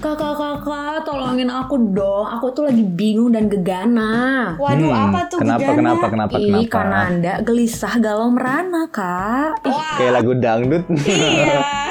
kakak tolongin aku dong, aku tuh lagi bingung dan gegana. Waduh, apa tuh gegana? Kenapa? Ih, karena Anda gelisah galau merana, Kak. Kayak lagu dangdut.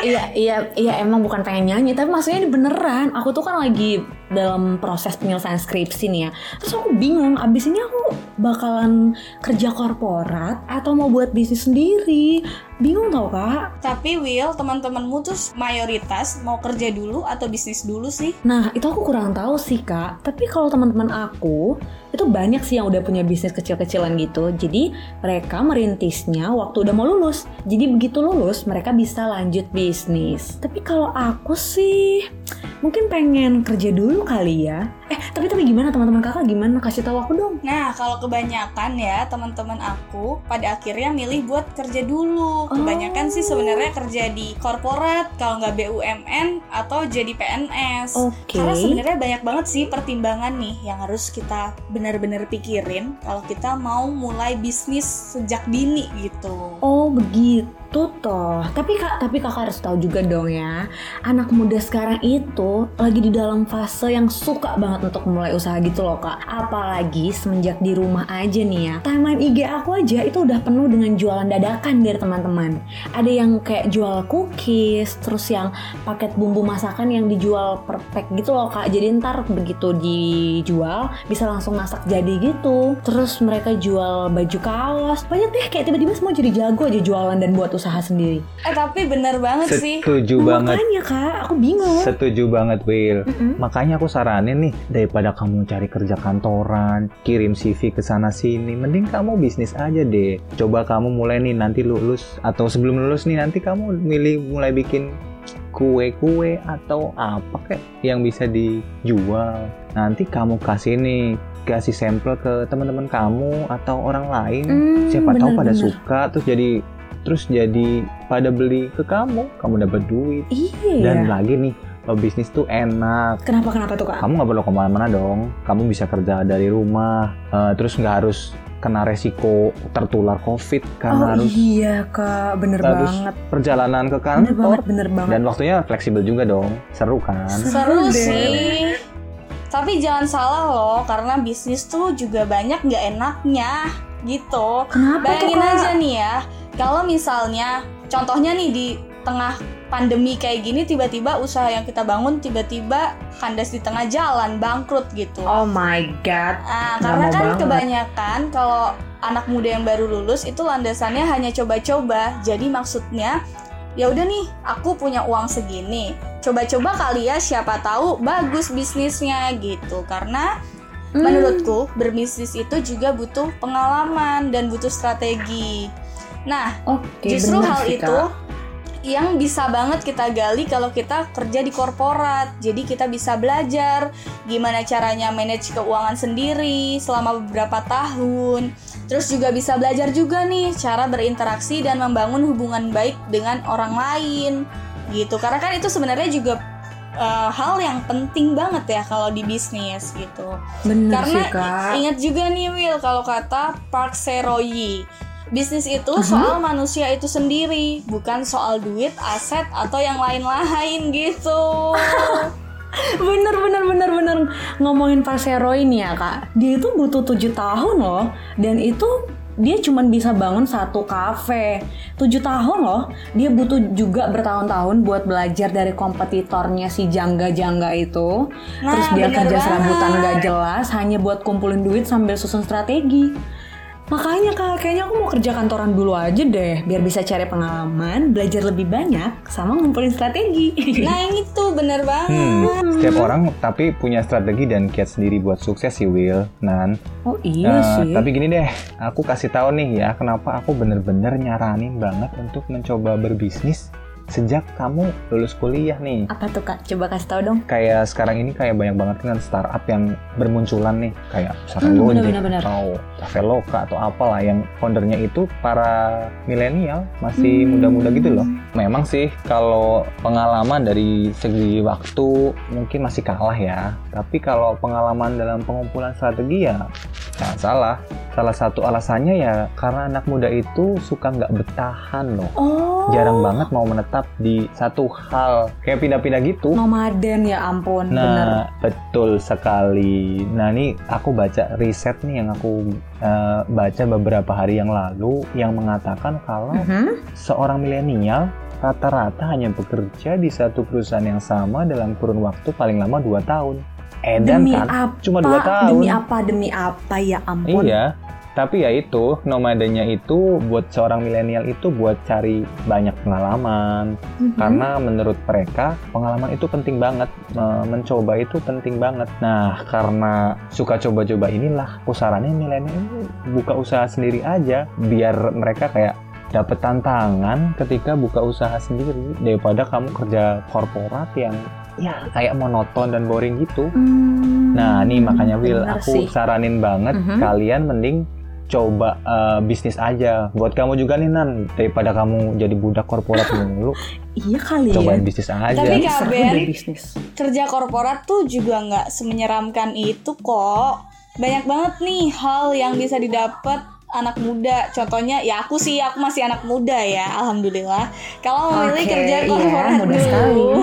Iya, emang bukan pengen nyanyi, tapi maksudnya ini beneran. Aku tuh kan lagi dalam proses penyelesaian skripsi nih ya. Terus aku bingung, abis ini aku bakalan kerja korporat atau mau buat bisnis sendiri. Bingung tau, Kak. Tapi Will, teman-temanmu tuh mayoritas mau kerja dulu atau bisnis dulu sih? Nah, itu aku kurang tahu sih, Kak. Tapi kalau teman-teman aku, itu banyak sih yang udah punya bisnis kecil-kecilan gitu. Jadi, mereka merintisnya waktu udah mau lulus. Jadi, begitu lulus, mereka bisa lanjut bisnis. Tapi kalau aku sih, mungkin pengen kerja dulu kali ya. Tapi gimana teman-teman kakak? Gimana? Kasih tahu aku dong. Nah, kalau kebanyakan ya teman-teman aku pada akhirnya milih buat kerja dulu. Kebanyakan sih sebenarnya kerja di korporat, kalau nggak BUMN atau jadi PNS. Okay. Karena sebenarnya banyak banget sih pertimbangan nih yang harus kita benar-benar pikirin kalau kita mau mulai bisnis sejak dini gitu. Oh begitu toh. Tapi kakak harus tahu juga dong ya, anak muda sekarang itu lagi di dalam fase yang suka banget untuk mulai usaha gitu loh, Kak. Apalagi semenjak di rumah aja nih ya, timeline IG aku aja itu udah penuh dengan jualan dadakan dari teman-teman. Ada yang kayak jual cookies, terus yang paket bumbu masakan yang dijual per pack gitu loh, Kak. Jadi ntar begitu dijual bisa langsung masak jadi gitu. Terus mereka jual baju kaos. Banyak deh, kayak tiba-tiba semua jadi jago aja jualan dan buat usaha sendiri. Tapi benar banget sih. Setuju banget. Makanya Kak, aku bingung. Setuju banget, Will. Makanya aku saranin nih, daripada kamu cari kerja kantoran, kirim CV ke sana sini, mending kamu bisnis aja deh. Coba kamu mulai nih nanti lulus atau sebelum lulus nih nanti kamu milih mulai bikin kue-kue atau apa kayak yang bisa dijual. Nanti kamu kasih nih, kasih sampel ke teman-teman kamu atau orang lain. Siapa tahu pada suka terus jadi pada beli ke kamu dapat duit. Iya. Dan lagi nih, bisnis tuh enak. Kenapa tuh, Kak? Kamu nggak perlu kemana-mana dong. Kamu bisa kerja dari rumah, terus nggak harus kena resiko tertular COVID kan. Harus. Iya, Kak, bener banget. Perjalanan ke kantor. Bener banget. Dan waktunya fleksibel juga dong. Seru kan? Seru sih. Tapi jangan salah loh, karena bisnis tuh juga banyak nggak enaknya gitu. Kenapa? Bayangin tuh, aja nih ya. Kalau misalnya, contohnya nih di tengah pandemi kayak gini, tiba-tiba usaha yang kita bangun tiba-tiba kandas di tengah jalan, bangkrut gitu. Oh my God. Nah, karena kan kebanyakan kalau anak muda yang baru lulus itu landasannya hanya coba-coba. Jadi maksudnya, ya udah nih, aku punya uang segini. Coba-coba kali ya, siapa tahu bagus bisnisnya gitu. Karena menurutku berbisnis itu juga butuh pengalaman dan butuh strategi. Nah, justru hal itu yang bisa banget kita gali kalau kita kerja di korporat. Jadi kita bisa belajar gimana caranya manage keuangan sendiri selama beberapa tahun. Terus juga bisa belajar juga nih cara berinteraksi dan membangun hubungan baik dengan orang lain gitu. Karena kan itu sebenarnya juga hal yang penting banget ya kalau di bisnis gitu. Bener. Karena sih, Kak. Ingat juga nih Will, kalau kata Park Seroyi, bisnis itu soal manusia itu sendiri, bukan soal duit, aset, atau yang lain-lain gitu. Bener ngomongin Pak Seroin ya, Kak. Dia itu butuh 7 tahun loh, dan itu dia cuma bisa bangun satu kafe. 7 tahun loh, dia butuh juga bertahun-tahun buat belajar dari kompetitornya si jangga-jangga itu. Nah, terus dia kerja serabutan gak jelas hanya buat kumpulin duit sambil susun strategi. Makanya Kak, kayaknya aku mau kerja kantoran dulu aja deh, biar bisa cari pengalaman, belajar lebih banyak, sama ngumpulin strategi. Nah ini tuh bener banget. Setiap orang tapi punya strategi dan kiat sendiri buat sukses sih, Will, Nan. Oh iya sih. Tapi gini deh, aku kasih tahu nih ya, kenapa aku bener-bener nyaranin banget untuk mencoba berbisnis sejak kamu lulus kuliah nih. Apa tuh, Kak? Coba kasih tau dong. Kayak sekarang ini kayak banyak banget kan startup yang bermunculan nih, kayak misalkan Gojek atau Traveloka atau apalah yang foundernya itu para milenial, masih muda-muda gitu loh. Memang sih kalau pengalaman dari segi waktu mungkin masih kalah ya Tapi kalau pengalaman dalam pengumpulan strategi ya nggak salah. Salah satu alasannya ya karena anak muda itu suka nggak bertahan loh. Oh. Jarang banget mau menetap di satu hal. Kayak pindah-pindah gitu. Nomaden ya ampun. Nah, bener. Betul sekali. Nah, ini aku baca riset nih yang aku baca beberapa hari yang lalu yang mengatakan kalau seorang milenial rata-rata hanya bekerja di satu perusahaan yang sama dalam kurun waktu paling lama 2 tahun. Edan demi kan apa, cuma 2 tahun. Demi apa ya ampun. Iya, tapi ya itu, nomadenya itu buat seorang milenial itu buat cari banyak pengalaman. Karena menurut mereka, pengalaman itu penting banget. Mencoba itu penting banget. Nah, karena suka coba-coba inilah, pusarannya milenial buka usaha sendiri aja. Biar mereka kayak dapat tantangan ketika buka usaha sendiri daripada kamu kerja korporat yang ya kayak monoton dan boring gitu. Nah, nih makanya Will, aku saranin banget kalian mending coba bisnis aja. Buat kamu juga nih Nan, daripada kamu jadi budak korporat dulu. Iya kali. Cobain bisnis aja. Tapi Kak Ben, kerja korporat tuh juga nggak semenyeramkan itu kok. Banyak banget nih hal yang bisa didapat anak muda, contohnya ya aku sih, aku masih anak muda ya, alhamdulillah. Kalau memilih kerja korporat dulu,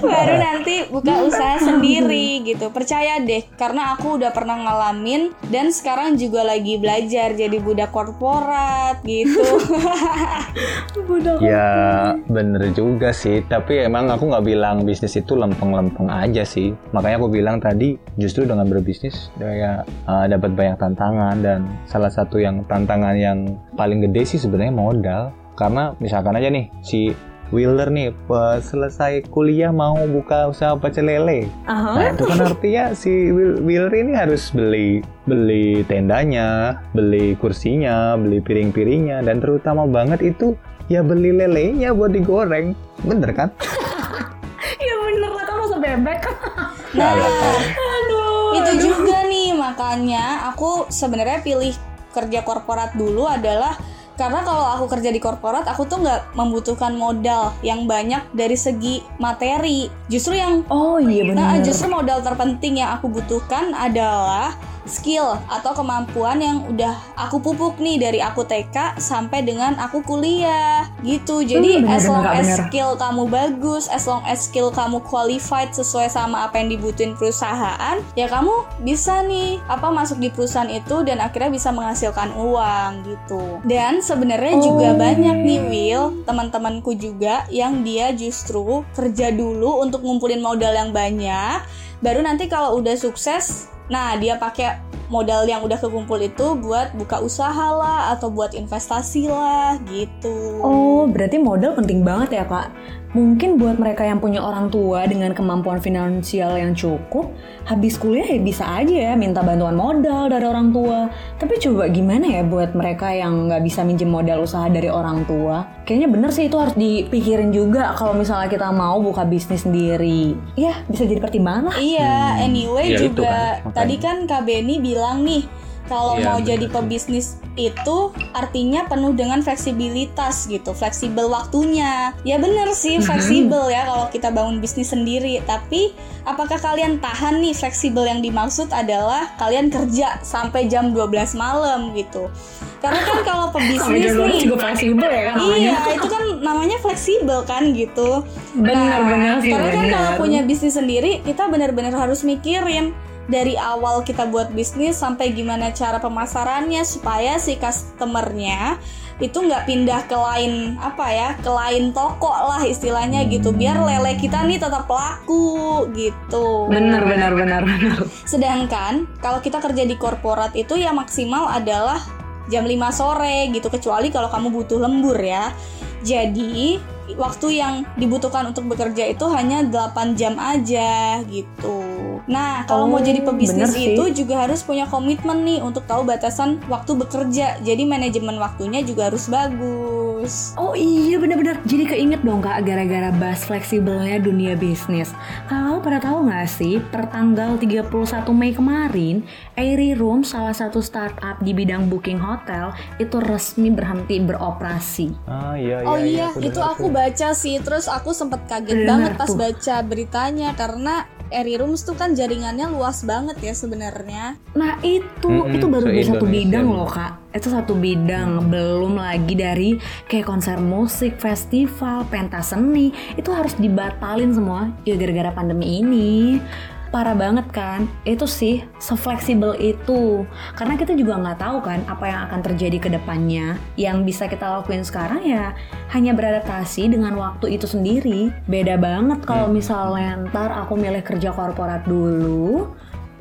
baru nanti buka usaha sendiri gitu. Percaya deh, karena aku udah pernah ngalamin dan sekarang juga lagi belajar jadi budak korporat gitu. Budak. Ya bener juga sih, tapi emang aku nggak bilang bisnis itu lempeng-lempeng aja sih. Makanya aku bilang tadi, justru dengan berbisnis kayak dapat banyak tantangan dan salah satu yang tantangan yang paling gede sih sebenarnya modal. Karena misalkan aja nih si Wheeler nih selesai kuliah mau buka usaha pecel lele. Nah itu kan artinya si Wheeler ini harus beli tendanya, beli kursinya, beli piring-piringnya, dan terutama banget itu ya beli lelenya buat digoreng. Bener kan? Ya bener lah, kamu usah bebek. Nah itu juga nih, makanya aku sebenarnya pilih kerja korporat dulu adalah karena kalau aku kerja di korporat, aku tuh nggak membutuhkan modal yang banyak dari segi materi. Justru yang justru modal terpenting yang aku butuhkan adalah skill atau kemampuan yang udah aku pupuk nih dari aku TK sampai dengan aku kuliah gitu. Jadi as long as skill kamu bagus, as long as skill kamu qualified sesuai sama apa yang dibutuhin perusahaan, ya kamu bisa nih apa masuk di perusahaan itu dan akhirnya bisa menghasilkan uang gitu. Dan sebenarnya juga banyak nih Will, teman-temanku juga yang dia justru kerja dulu untuk ngumpulin modal yang banyak, baru nanti kalau udah sukses, nah dia pakai modal yang udah kekumpul itu buat buka usaha lah atau buat investasi lah gitu. Oh, berarti modal penting banget ya Kak. Mungkin buat mereka yang punya orang tua dengan kemampuan finansial yang cukup, habis kuliah ya bisa aja ya minta bantuan modal dari orang tua. Tapi coba gimana ya buat mereka yang nggak bisa minjem modal usaha dari orang tua? Kayaknya bener sih, itu harus dipikirin juga kalau misalnya kita mau buka bisnis sendiri. Ya, bisa jadi pertimbangan lah. Iya, anyway ya juga kan. Tadi kan Kak Benny bilang nih, kalau mau jadi pebisnis itu artinya penuh dengan fleksibilitas gitu, fleksibel waktunya. Ya bener sih, fleksibel ya kalau kita bangun bisnis sendiri. Tapi apakah kalian tahan nih? Fleksibel yang dimaksud adalah kalian kerja sampai jam 12 malam gitu. Karena kan kalau pebisnis nih juga fleksibel ya kan namanya. Iya, itu kan namanya fleksibel kan gitu. Benar-benar sih. Karena kan kalau punya bisnis sendiri, kita benar-benar harus mikirin dari awal kita buat bisnis sampai gimana cara pemasarannya supaya si customernya itu nggak pindah ke lain apa ya, ke lain toko lah istilahnya gitu, biar lele kita nih tetap laku gitu. Benar. Sedangkan kalau kita kerja di korporat itu ya maksimal adalah jam 5 sore gitu, kecuali kalau kamu butuh lembur ya. Jadi waktu yang dibutuhkan untuk bekerja itu hanya 8 jam aja gitu. Nah, kalau mau jadi pebisnis itu juga harus punya komitmen nih untuk tahu batasan waktu bekerja. Jadi manajemen waktunya juga harus bagus. Oh iya benar-benar. Jadi keinget dong Kak, gara-gara bahas fleksibelnya dunia bisnis. Kalau pada tahu nggak sih, pertanggal 31 Mei kemarin, Airy Room, salah satu startup di bidang booking hotel, itu resmi berhenti beroperasi. Ah iya. Oh iya, itu aku baca sih. Terus aku sempet kaget banget pas baca beritanya karena Eri Rooms tuh kan jaringannya luas banget ya sebenarnya. Nah itu, itu baru di satu bidang loh Kak. Itu satu bidang, belum lagi dari kayak konser musik, festival, pentas seni. Itu harus dibatalin semua ya gara-gara pandemi ini. Parah banget kan, itu sih se-fleksibel itu. Karena kita juga gak tahu kan apa yang akan terjadi ke depannya. Yang bisa kita lakuin sekarang ya hanya beradaptasi dengan waktu itu sendiri. Beda banget kalau misalnya ntar aku milih kerja korporat dulu.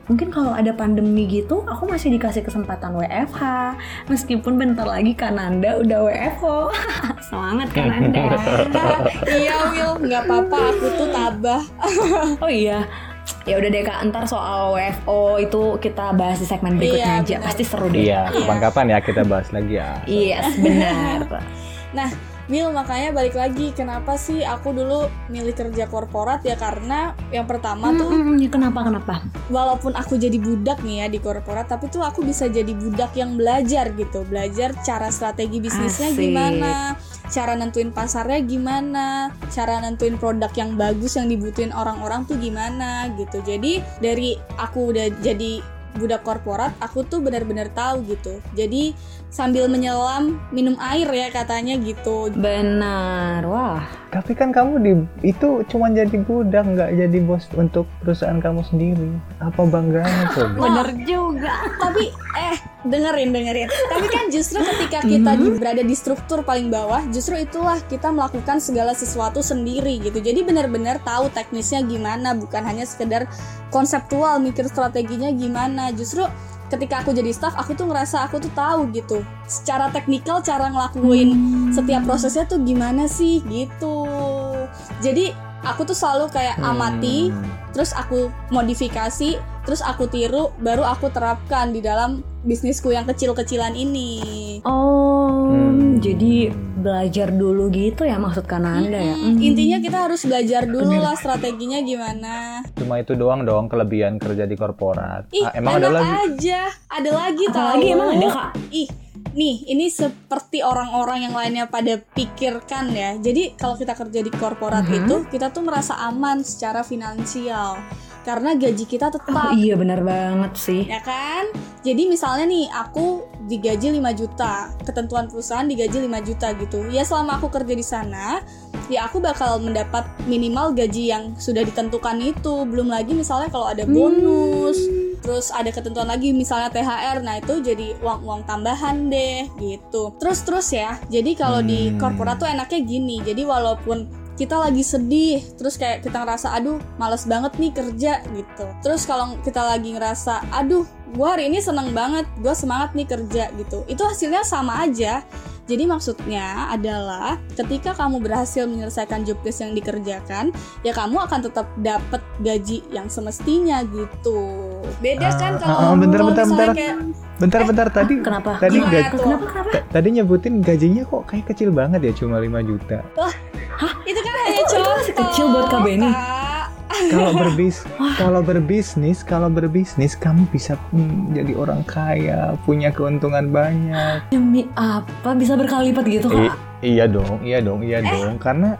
Mungkin kalau ada pandemi gitu, aku masih dikasih kesempatan WFH. Meskipun bentar lagi Kananda udah WFO. Semangat Kananda. Iya Will, gak apa-apa, aku tuh tabah. Oh iya, ya udah deh Kak, entar soal WFO itu kita bahas di segmen berikutnya aja. Benar. Pasti seru deh. Iya, kapan-kapan ya kita bahas lagi ya. Iya, yes, benar. Nah, Will, makanya balik lagi, kenapa sih aku dulu milih kerja korporat ya, karena yang pertama tuh kenapa? Walaupun aku jadi budak nih ya di korporat, tapi tuh aku bisa jadi budak yang belajar gitu. Belajar cara strategi bisnisnya gimana, cara nentuin pasarnya gimana, cara nentuin produk yang bagus yang dibutuhin orang-orang tuh gimana gitu. Jadi dari aku udah jadi budak korporat, aku tuh benar-benar tahu gitu. Jadi sambil menyelam minum air ya katanya gitu. Benar, wah. Tapi kan kamu itu cuma jadi budak, nggak jadi bos untuk perusahaan kamu sendiri. Apa bangganya coba? Benar juga. Tapi dengerin. Tapi kan justru ketika kita berada di struktur paling bawah, justru itulah kita melakukan segala sesuatu sendiri gitu. Jadi benar-benar tahu teknisnya gimana, bukan hanya sekedar konseptual mikir strateginya gimana. Justru ketika aku jadi staff, aku tuh ngerasa aku tuh tahu gitu secara teknikal cara ngelakuin setiap prosesnya tuh gimana sih gitu. Jadi aku tuh selalu kayak amati, terus aku modifikasi, terus aku tiru, baru aku terapkan di dalam bisnisku yang kecil-kecilan ini. Oh, jadi belajar dulu gitu ya maksud Kananda ya? Intinya kita harus belajar dulu lah strateginya gimana. Cuma itu doang dong kelebihan kerja di korporat. Ih, emang ada lagi? Ada lagi tau. Lagi emang ada Kak? Ih, nih, ini seperti orang-orang yang lainnya pada pikirkan ya. Jadi kalau kita kerja di korporat itu, kita tuh merasa aman secara finansial karena gaji kita tetap. Oh, iya benar banget sih. Ya kan? Jadi misalnya nih, aku digaji 5 juta, ketentuan perusahaan digaji 5 juta gitu. Ya selama aku kerja di sana, ya aku bakal mendapat minimal gaji yang sudah ditentukan itu. Belum lagi misalnya kalau ada bonus, terus ada ketentuan lagi misalnya THR, nah itu jadi uang-uang tambahan deh gitu. Terus ya, jadi kalau di korporat tuh enaknya gini, jadi walaupun kita lagi sedih, terus kayak kita ngerasa aduh males banget nih kerja gitu. Terus kalau kita lagi ngerasa aduh gue hari ini seneng banget, gue semangat nih kerja gitu, itu hasilnya sama aja. Jadi maksudnya adalah ketika kamu berhasil menyelesaikan job desk yang dikerjakan, ya kamu akan tetap dapat gaji yang semestinya gitu. Beda kan kalau bentar kayak bentar tadi kenapa? Kenapa? Tadi nyebutin gajinya kok kayak kecil banget ya, cuma 5 juta. Wah, itu kan hanya contoh kecil buat Kak Benny. Kalau berbisnis kamu bisa jadi orang kaya, punya keuntungan banyak. Demi apa? Bisa berkali lipat gitu Kak? Iya dong. Karena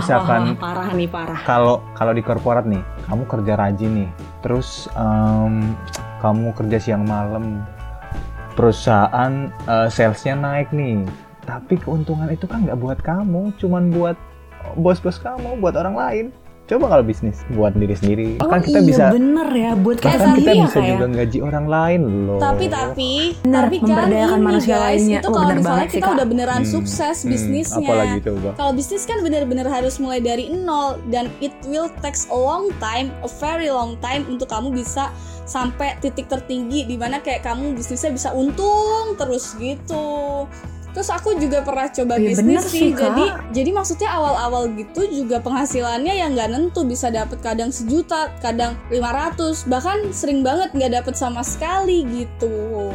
misalkan parah. Kalau di korporat nih, kamu kerja rajin nih, terus kamu kerja siang malam, perusahaan salesnya naik nih, tapi keuntungan itu kan nggak buat kamu, cuman buat bos-bos kamu, buat orang lain. Coba kalau bisnis buat diri sendiri, bahkan kita bisa bener ya buat kita bisa juga gaji orang lain loh. Tapi memberdayakan manusia lainnya. Itu kalau misalnya kita udah beneran sukses bisnisnya. Apalagi coba. Kalau bisnis kan bener-bener harus mulai dari nol, dan it will takes a long time, a very long time untuk kamu bisa sampai titik tertinggi di mana kayak kamu bisnisnya bisa untung terus gitu. Terus aku juga pernah coba bisnis sih, jadi maksudnya awal-awal gitu juga penghasilannya yang nggak nentu, bisa dapet kadang 1 juta, kadang 500, bahkan sering banget nggak dapet sama sekali gitu.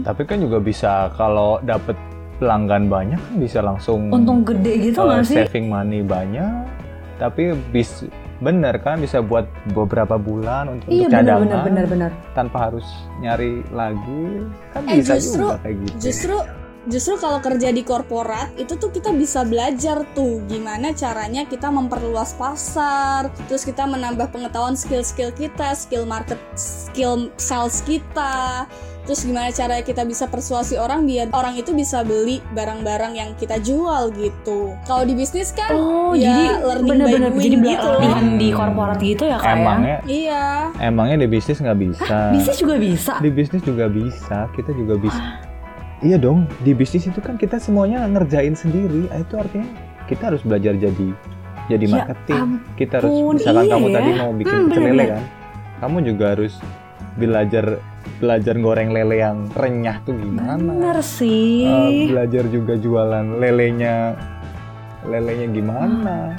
Tapi kan juga bisa kalau dapet pelanggan banyak kan bisa langsung untung gede gitu nggak sih? Saving money banyak, tapi bener kan bisa buat beberapa bulan untuk cadangan, bener. Tanpa harus nyari lagi kan bisa juga kayak gitu. Justru Justru kalau kerja di korporat itu tuh kita bisa belajar tuh gimana caranya kita memperluas pasar, terus kita menambah pengetahuan skill-skill kita, skill market, skill sales kita, terus gimana caranya kita bisa persuasi orang biar orang itu bisa beli barang-barang yang kita jual gitu. Kalau di bisnis kan ya learning by doing gitu. Di korporat gitu ya kayak. Emangnya di bisnis nggak bisa. Hah, bisnis juga bisa. Di bisnis juga bisa, kita juga bisa. Iya dong, di bisnis itu kan kita semuanya ngerjain sendiri. Itu artinya kita harus belajar jadi marketing. Kita harus, misalkan kamu tadi mau bikin pecel lele kan, kamu juga harus belajar goreng lele yang renyah tuh gimana. Bener sih. Belajar juga jualan lelenya gimana.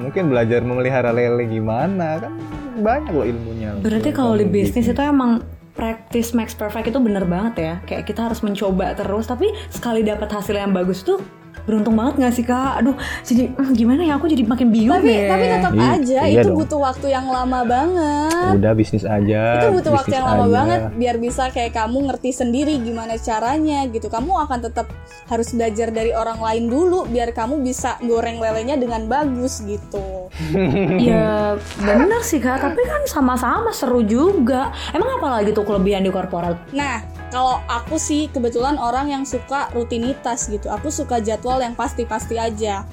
Mungkin belajar memelihara lele gimana, kan banyak loh ilmunya. Berarti kalau di bisnis itu emang practice makes perfect, itu bener banget ya. Kayak kita harus mencoba terus, tapi sekali dapat hasil yang bagus tuh beruntung banget nggak sih Kak? Aduh, jadi gimana ya, aku jadi makin bingung deh. Tapi tetap aja itu dong. Butuh waktu yang lama banget. Udah bisnis aja. Itu butuh waktu yang lama banget biar bisa kayak kamu ngerti sendiri gimana caranya gitu. Kamu akan tetap harus belajar dari orang lain dulu biar kamu bisa goreng lelenya dengan bagus gitu. Ya benar sih Kak, tapi kan sama-sama seru juga. Emang apa lagi tuh kelebihan di korporat? Nah, kalau aku sih kebetulan orang yang suka rutinitas gitu. Aku suka jadwal yang pasti-pasti aja.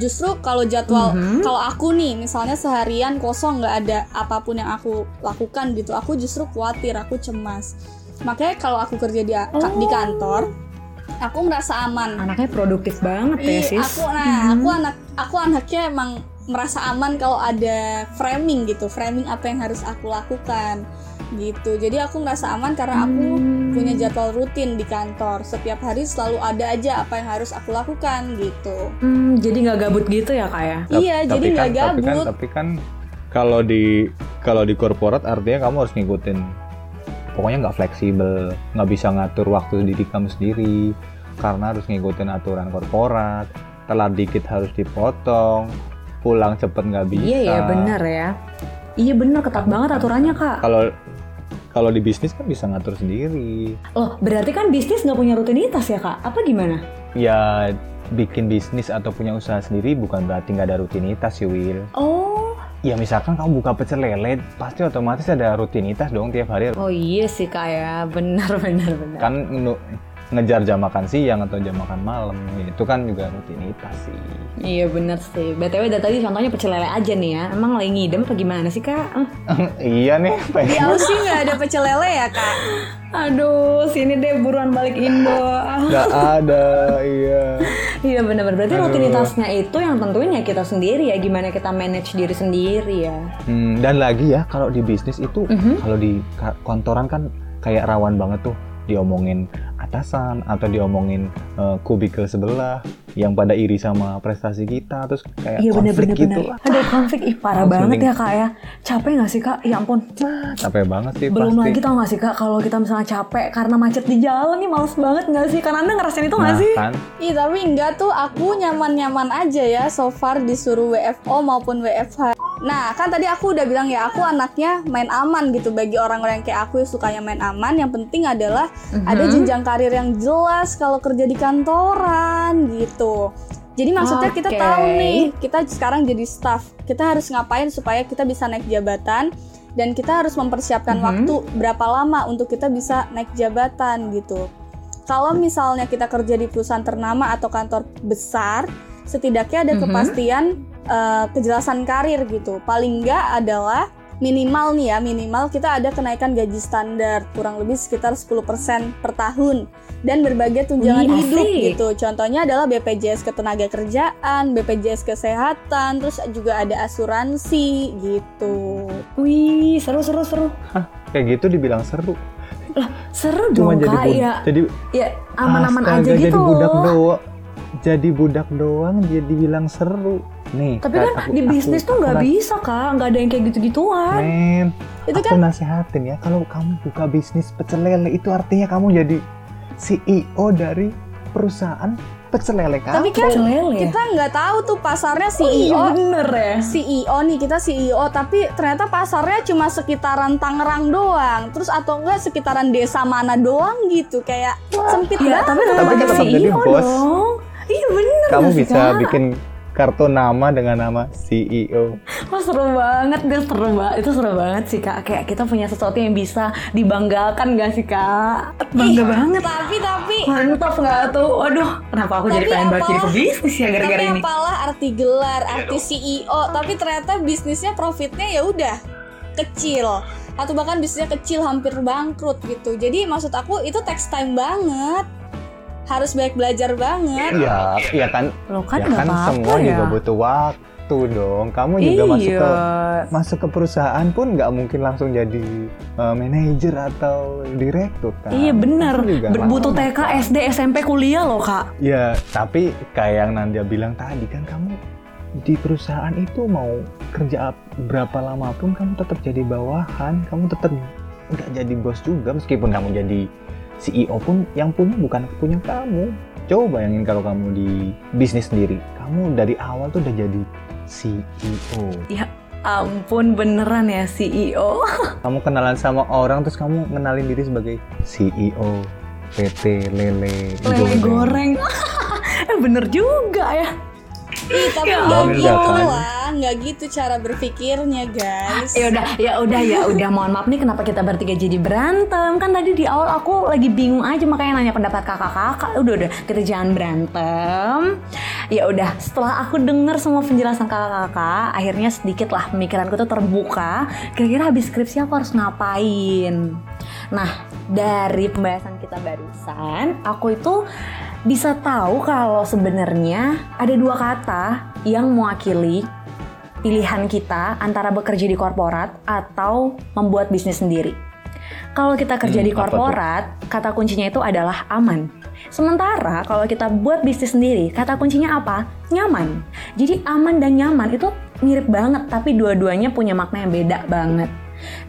Justru kalau jadwal, kalau aku nih misalnya seharian kosong nggak ada apapun yang aku lakukan gitu, aku justru khawatir, aku cemas. Makanya kalau aku kerja di kantor, aku ngerasa aman. Anaknya produktif banget ya sis. Aku anaknya emang merasa aman kalau ada framing gitu, framing apa yang harus aku lakukan gitu. Jadi aku ngerasa aman karena aku punya jadwal rutin di kantor. Setiap hari selalu ada aja apa yang harus aku lakukan gitu. Jadi nggak gabut gitu ya Kak ya? Iya, jadi nggak gabut. Tapi kan kalau di korporat artinya kamu harus ngikutin. Pokoknya nggak fleksibel, nggak bisa ngatur waktu diri kamu sendiri karena harus ngikutin aturan korporat. Telat dikit harus dipotong. Pulang cepet nggak bisa. Iya benar ketat banget aturannya Kak. Kalau di bisnis kan bisa ngatur sendiri. Loh, berarti kan bisnis nggak punya rutinitas ya Kak? Apa gimana? Ya bikin bisnis atau punya usaha sendiri bukan berarti nggak ada rutinitas sih Wil. Ya misalkan kamu buka pecel lele, pasti otomatis ada rutinitas dong tiap hari. Oh iya sih Kak ya, benar. Kan ngejar jam makan siang atau jam makan malam, itu kan juga rutinitas sih. Iya benar sih. BTW dari tadi contohnya pecel lele aja nih ya. Emang lagi ngidam apa gimana sih Kak? Iya nih. Di Aussie nggak ada pecel lele ya Kak? Aduh, sini deh buruan balik Indo. Nggak ada, iya. Iya benar. Berarti rutinitasnya itu yang tentunya kita sendiri ya. Gimana kita manage diri sendiri ya. Dan lagi ya, kalau di bisnis itu, kalau di kantoran kan kayak rawan banget tuh diomongin atasan atau diomongin kubikel sebelah yang pada iri sama prestasi kita, terus kayak konflik gitu. Ada konflik, parah banget ya Kak ya. Capek nggak sih Kak? Ya ampun. Capek banget sih. Belum lagi tau nggak sih Kak, kalau kita misalnya capek karena macet di jalan nih, males banget nggak sih? Karena Anda ngerasain itu nggak sih? Iya tapi enggak tuh, aku nyaman-nyaman aja ya so far disuruh WFO maupun WFH. Nah kan tadi aku udah bilang ya, aku anaknya main aman gitu. Bagi orang-orang yang kayak aku yang sukanya main aman, yang penting adalah ada jenjang karir yang jelas kalau kerja di kantoran gitu. Jadi maksudnya kita tahu nih, kita sekarang jadi staff, kita harus ngapain supaya kita bisa naik jabatan. Dan kita harus mempersiapkan waktu berapa lama untuk kita bisa naik jabatan gitu. Kalau misalnya kita kerja di perusahaan ternama atau kantor besar, setidaknya ada kepastian kejelasan karir gitu. Paling nggak adalah minimal kita ada kenaikan gaji standar kurang lebih sekitar 10% per tahun dan berbagai tunjangan hidup gitu. Contohnya adalah BPJS Ketenagakerjaan, BPJS Kesehatan, terus juga ada asuransi gitu. Wih, seru. Hah, kayak gitu dibilang seru. Lah, seru dong Kak ya. Jadi aman-aman aja gitu. Jadi budak doang dia dibilang seru. Nih, tapi kan di bisnis tuh nggak bisa Kak, nggak ada yang kayak gitu-gituan. Men, itu aku kan nasehatin ya, kalau kamu buka bisnis pecel lele itu artinya kamu jadi CEO dari perusahaan pecel lele kan? Tapi kan kita nggak tahu tuh pasarnya CEO. Oh, iya bener ya. CEO nih, kita CEO tapi ternyata pasarnya cuma sekitaran Tangerang doang. Terus atau enggak sekitaran desa mana doang gitu, kayak sempit banget. Tapi kita tetap jadi bos. Iya bener. Kamu bisa bikin kartu nama dengan nama CEO. Wah seru banget, guys, seru banget. Itu seru banget sih, Kak. Kayak kita punya sesuatu yang bisa dibanggakan gak sih, Kak? Bangga banget. Tapi mantap gak tuh? Waduh, kenapa aku jadi pengen banget jadi pebisnis ya gara-gara ini? Tapi apalah arti gelar, arti CEO, tapi ternyata bisnisnya profitnya ya udah kecil. Atau bahkan bisnisnya kecil hampir bangkrut gitu. Jadi maksud aku itu takes time banget. Harus banyak belajar banget. Iya kan. Lo kan ya kan semua ya juga butuh waktu dong. Kamu juga masuk ke perusahaan pun nggak mungkin langsung jadi manajer atau direktur kan. Iya benar. Butuh TK, SD, SMP, kuliah loh Kak. Iya, tapi kayak yang Nanda bilang tadi kan, kamu di perusahaan itu mau kerja berapa lama pun kamu tetap jadi bawahan, kamu tetap nggak jadi bos juga meskipun kamu jadi CEO pun yang punya bukan punya kamu. Coba bayangin kalau kamu di bisnis sendiri, kamu dari awal tuh udah jadi CEO. Ya ampun, beneran ya CEO. Kamu kenalan sama orang terus kamu ngenalin diri sebagai CEO PT Lele Goreng. Bener juga ya. Tapi nggak gitu cara berpikirnya guys. Ya udah mohon maaf nih kenapa kita bertiga jadi berantem. Kan tadi di awal aku lagi bingung aja makanya nanya pendapat kakak-kakak. Udah kita jangan berantem. Ya udah, setelah aku dengar semua penjelasan kakak-kakak, akhirnya sedikit lah pemikiranku tuh terbuka. Kira-kira habis skripsi aku harus ngapain? Nah, dari pembahasan kita barusan, aku itu bisa tahu kalau sebenarnya ada dua kata yang mewakili pilihan kita antara bekerja di korporat atau membuat bisnis sendiri. Kalau kita kerja di korporat, kata kuncinya itu adalah aman. Sementara kalau kita buat bisnis sendiri, kata kuncinya apa? Nyaman. Jadi aman dan nyaman itu mirip banget, tapi dua-duanya punya makna yang beda banget.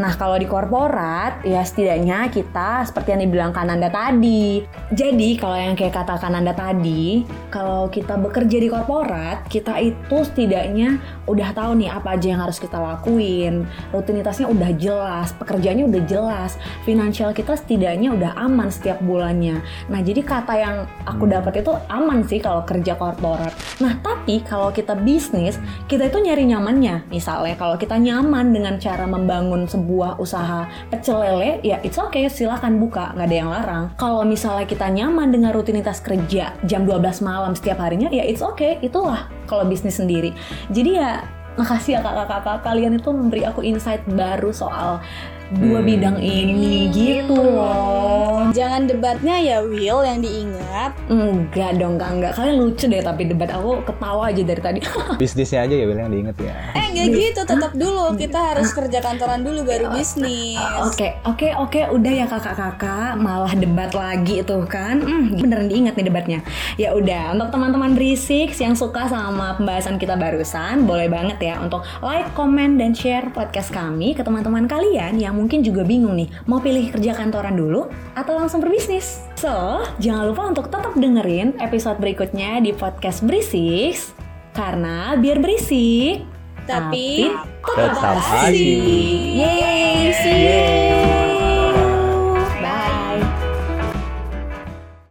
Nah kalau di korporat ya setidaknya kita seperti yang dibilang Kak Nanda tadi. Jadi kalau yang kayak kata Kak Nanda tadi, kalau kita bekerja di korporat, kita itu setidaknya udah tahu nih apa aja yang harus kita lakuin. Rutinitasnya udah jelas, pekerjaannya udah jelas, finansial kita setidaknya udah aman setiap bulannya. Nah jadi kata yang aku dapat itu aman sih kalau kerja korporat. Nah tapi kalau kita bisnis, kita itu nyari nyamannya. Misalnya kalau kita nyaman dengan cara membangun sebuah usaha pecel lele, ya it's okay, silakan buka, nggak ada yang larang. Kalau misalnya kita nyaman dengan rutinitas kerja jam 12 malam setiap harinya, ya it's okay, itulah kalau bisnis sendiri. Jadi ya makasih ya kakak-kakak, kalian itu memberi aku insight baru soal dua bidang ini gitu loh. Jangan debatnya ya Will yang diingat. Enggak dong Kak, enggak. Kalian lucu deh tapi debat, aku ketawa aja dari tadi. Bisnisnya aja ya Will yang diingat ya. Enggak gitu, tetap dulu kita harus kerja kantoran dulu baru bisnis. Oke, udah ya kakak-kakak, malah debat lagi tuh kan. Beneran diingat nih debatnya. Ya udah, untuk teman-teman berisik yang suka sama pembahasan kita barusan, boleh banget ya untuk like, comment, dan share podcast kami ke teman-teman kalian yang mungkin juga bingung nih mau pilih kerja kantoran dulu atau langsung berbisnis. So, jangan lupa untuk tetap dengerin episode berikutnya di podcast Berisik, karena biar berisik tapi tetap asik. Yeay, see you.